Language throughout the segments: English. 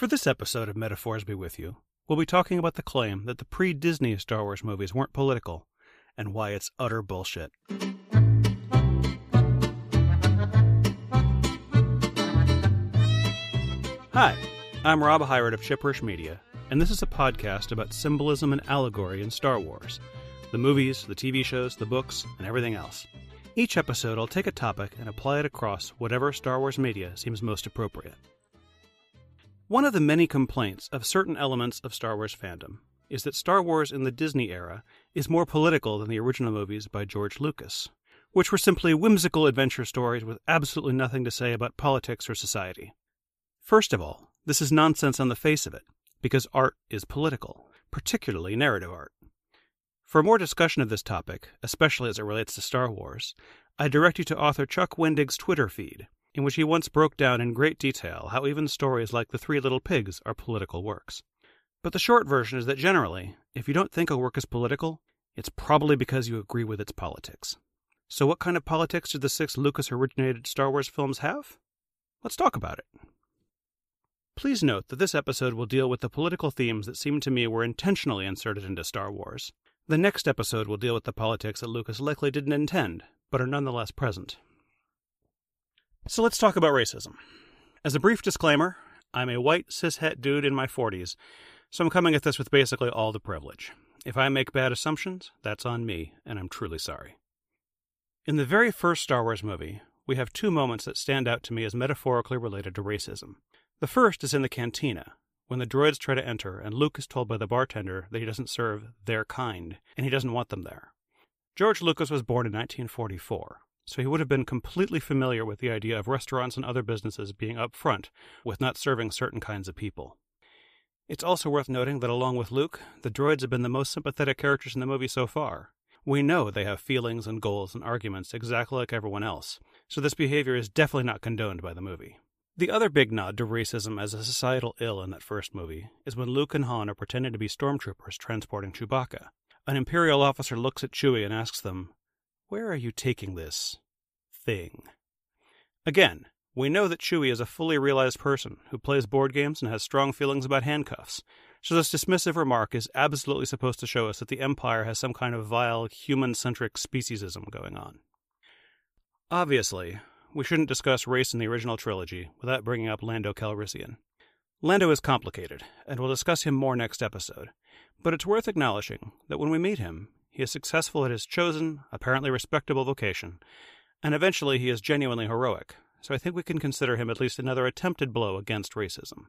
For this episode of Metaphors Be With You, we'll be talking about the claim that the pre-Disney Star Wars movies weren't political, and why it's utter bullshit. Hi, I'm Rob Hyred of Chipperish Media, and this is a podcast about symbolism and allegory in Star Wars. The movies, the TV shows, the books, and everything else. Each episode, I'll take a topic and apply it across whatever Star Wars media seems most appropriate. One of the many complaints of certain elements of Star Wars fandom is that Star Wars in the Disney era is more political than the original movies by George Lucas, which were simply whimsical adventure stories with absolutely nothing to say about politics or society. First of all, this is nonsense on the face of it, because art is political, particularly narrative art. For more discussion of this topic, especially as it relates to Star Wars, I direct you to author Chuck Wendig's Twitter feed, in which he once broke down in great detail how even stories like The Three Little Pigs are political works. But the short version is that generally, if you don't think a work is political, it's probably because you agree with its politics. So what kind of politics did the 6 Lucas-originated Star Wars films have? Let's talk about it. Please note that this episode will deal with the political themes that seem to me were intentionally inserted into Star Wars. The next episode will deal with the politics that Lucas likely didn't intend, but are nonetheless present. So let's talk about racism. As a brief disclaimer, I'm a white, cishet dude in my 40s, so I'm coming at this with basically all the privilege. If I make bad assumptions, that's on me, and I'm truly sorry. In the very first Star Wars movie, we have 2 moments that stand out to me as metaphorically related to racism. The first is in the cantina, when the droids try to enter and Luke is told by the bartender that he doesn't serve their kind, and he doesn't want them there. George Lucas was born in 1944, so he would have been completely familiar with the idea of restaurants and other businesses being upfront with not serving certain kinds of people. It's also worth noting that along with Luke, the droids have been the most sympathetic characters in the movie so far. We know they have feelings and goals and arguments exactly like everyone else, so this behavior is definitely not condoned by the movie. The other big nod to racism as a societal ill in that first movie is when Luke and Han are pretending to be stormtroopers transporting Chewbacca. An Imperial officer looks at Chewie and asks them, "Where are you taking this thing?" Again, we know that Chewie is a fully realized person who plays board games and has strong feelings about handcuffs, so this dismissive remark is absolutely supposed to show us that the Empire has some kind of vile, human-centric speciesism going on. Obviously, we shouldn't discuss race in the original trilogy without bringing up Lando Calrissian. Lando is complicated, and we'll discuss him more next episode, but it's worth acknowledging that when we meet him, he is successful at his chosen, apparently respectable vocation, and eventually he is genuinely heroic, so I think we can consider him at least another attempted blow against racism.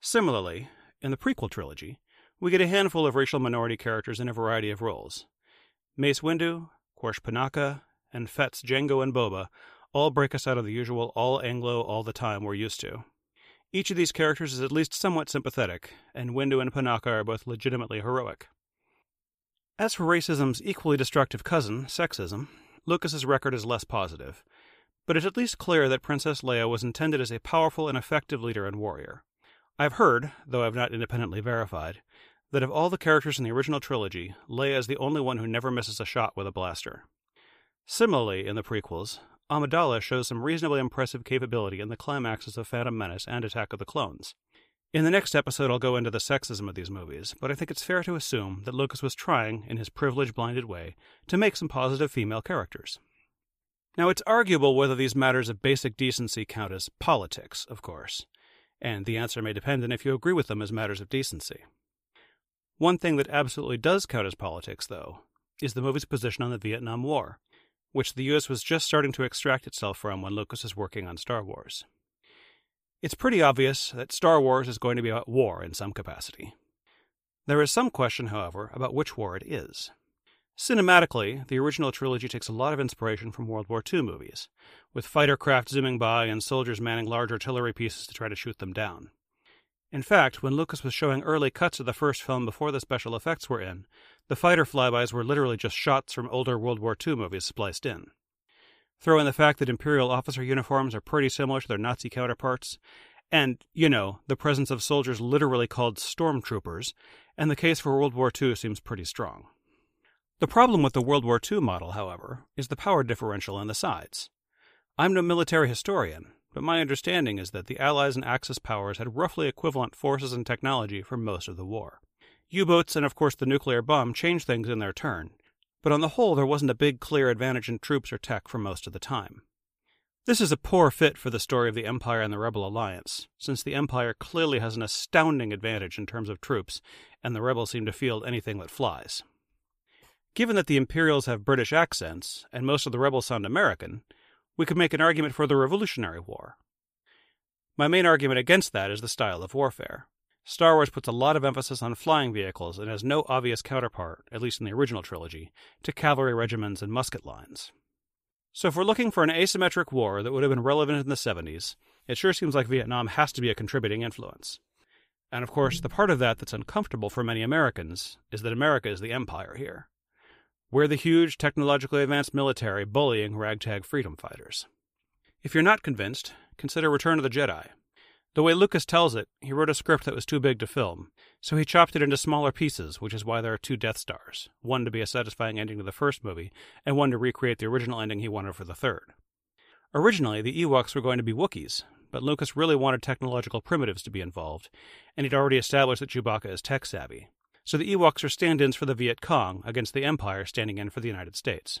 Similarly, in the prequel trilogy, we get a handful of racial minority characters in a variety of roles. Mace Windu, Korsh Panaka, and Fett's Jango and Boba all break us out of the usual all-Anglo all-the-time we're used to. Each of these characters is at least somewhat sympathetic, and Windu and Panaka are both legitimately heroic. As for racism's equally destructive cousin, sexism, Lucas's record is less positive, but it's at least clear that Princess Leia was intended as a powerful and effective leader and warrior. I've heard, though I've not independently verified, that of all the characters in the original trilogy, Leia is the only one who never misses a shot with a blaster. Similarly, in the prequels, Amidala shows some reasonably impressive capability in the climaxes of Phantom Menace and Attack of the Clones. In the next episode, I'll go into the sexism of these movies, but I think it's fair to assume that Lucas was trying, in his privilege-blinded way, to make some positive female characters. Now, it's arguable whether these matters of basic decency count as politics, of course, and the answer may depend on if you agree with them as matters of decency. One thing that absolutely does count as politics, though, is the movie's position on the Vietnam War, which the U.S. was just starting to extract itself from when Lucas was working on Star Wars. It's pretty obvious that Star Wars is going to be about war in some capacity. There is some question, however, about which war it is. Cinematically, the original trilogy takes a lot of inspiration from World War II movies, with fighter craft zooming by and soldiers manning large artillery pieces to try to shoot them down. In fact, when Lucas was showing early cuts of the first film before the special effects were in, the fighter flybys were literally just shots from older World War II movies spliced in. Throw in the fact that Imperial officer uniforms are pretty similar to their Nazi counterparts, and, you know, the presence of soldiers literally called stormtroopers, and the case for World War II seems pretty strong. The problem with the World War II model, however, is the power differential on the sides. I'm no military historian, but my understanding is that the Allies and Axis powers had roughly equivalent forces and technology for most of the war. U-boats and, of course, the nuclear bomb changed things in their turn, but on the whole there wasn't a big clear advantage in troops or tech for most of the time. This is a poor fit for the story of the Empire and the Rebel Alliance, since the Empire clearly has an astounding advantage in terms of troops, and the Rebels seem to field anything that flies. Given that the Imperials have British accents, and most of the Rebels sound American, we could make an argument for the Revolutionary War. My main argument against that is the style of warfare. Star Wars puts a lot of emphasis on flying vehicles and has no obvious counterpart, at least in the original trilogy, to cavalry regiments and musket lines. So if we're looking for an asymmetric war that would have been relevant in the 70s, it sure seems like Vietnam has to be a contributing influence. And of course, the part of that that's uncomfortable for many Americans is that America is the empire here. We're the huge, technologically advanced military bullying ragtag freedom fighters. If you're not convinced, consider Return of the Jedi. The way Lucas tells it, he wrote a script that was too big to film, so he chopped it into smaller pieces, which is why there are two Death Stars, one to be a satisfying ending to the first movie, and one to recreate the original ending he wanted for the third. Originally, the Ewoks were going to be Wookiees, but Lucas really wanted technological primitives to be involved, and he'd already established that Chewbacca is tech-savvy. So the Ewoks are stand-ins for the Viet Cong against the Empire standing in for the United States.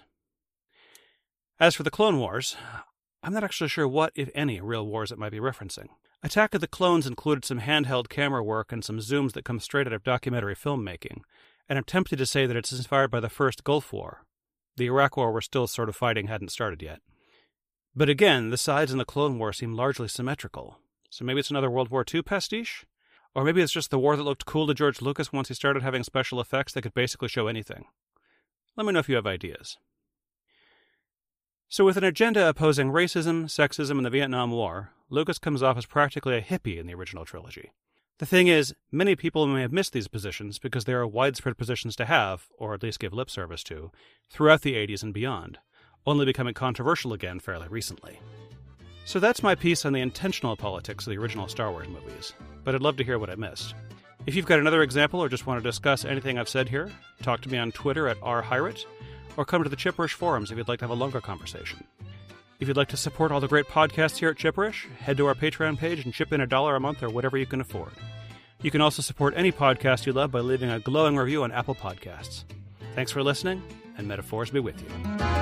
As for the Clone Wars, I'm not actually sure what, if any, real wars it might be referencing. Attack of the Clones included some handheld camera work and some zooms that come straight out of documentary filmmaking, and I'm tempted to say that it's inspired by the first Gulf War. The Iraq War we're still sort of fighting hadn't started yet. But again, the sides in the Clone War seem largely symmetrical, so maybe it's another World War II pastiche? Or maybe it's just the war that looked cool to George Lucas once he started having special effects that could basically show anything. Let me know if you have ideas. So with an agenda opposing racism, sexism, and the Vietnam War, Lucas comes off as practically a hippie in the original trilogy. The thing is, many people may have missed these positions because they are widespread positions to have, or at least give lip service to, throughout the 80s and beyond, only becoming controversial again fairly recently. So that's my piece on the intentional politics of the original Star Wars movies, but I'd love to hear what I missed. If you've got another example or just want to discuss anything I've said here, talk to me on Twitter at @rhyred, or come to the Chipperish forums if you'd like to have a longer conversation. If you'd like to support all the great podcasts here at Chipperish, head to our Patreon page and chip in $1 a month or whatever you can afford. You can also support any podcast you love by leaving a glowing review on Apple Podcasts. Thanks for listening, and metaphors be with you.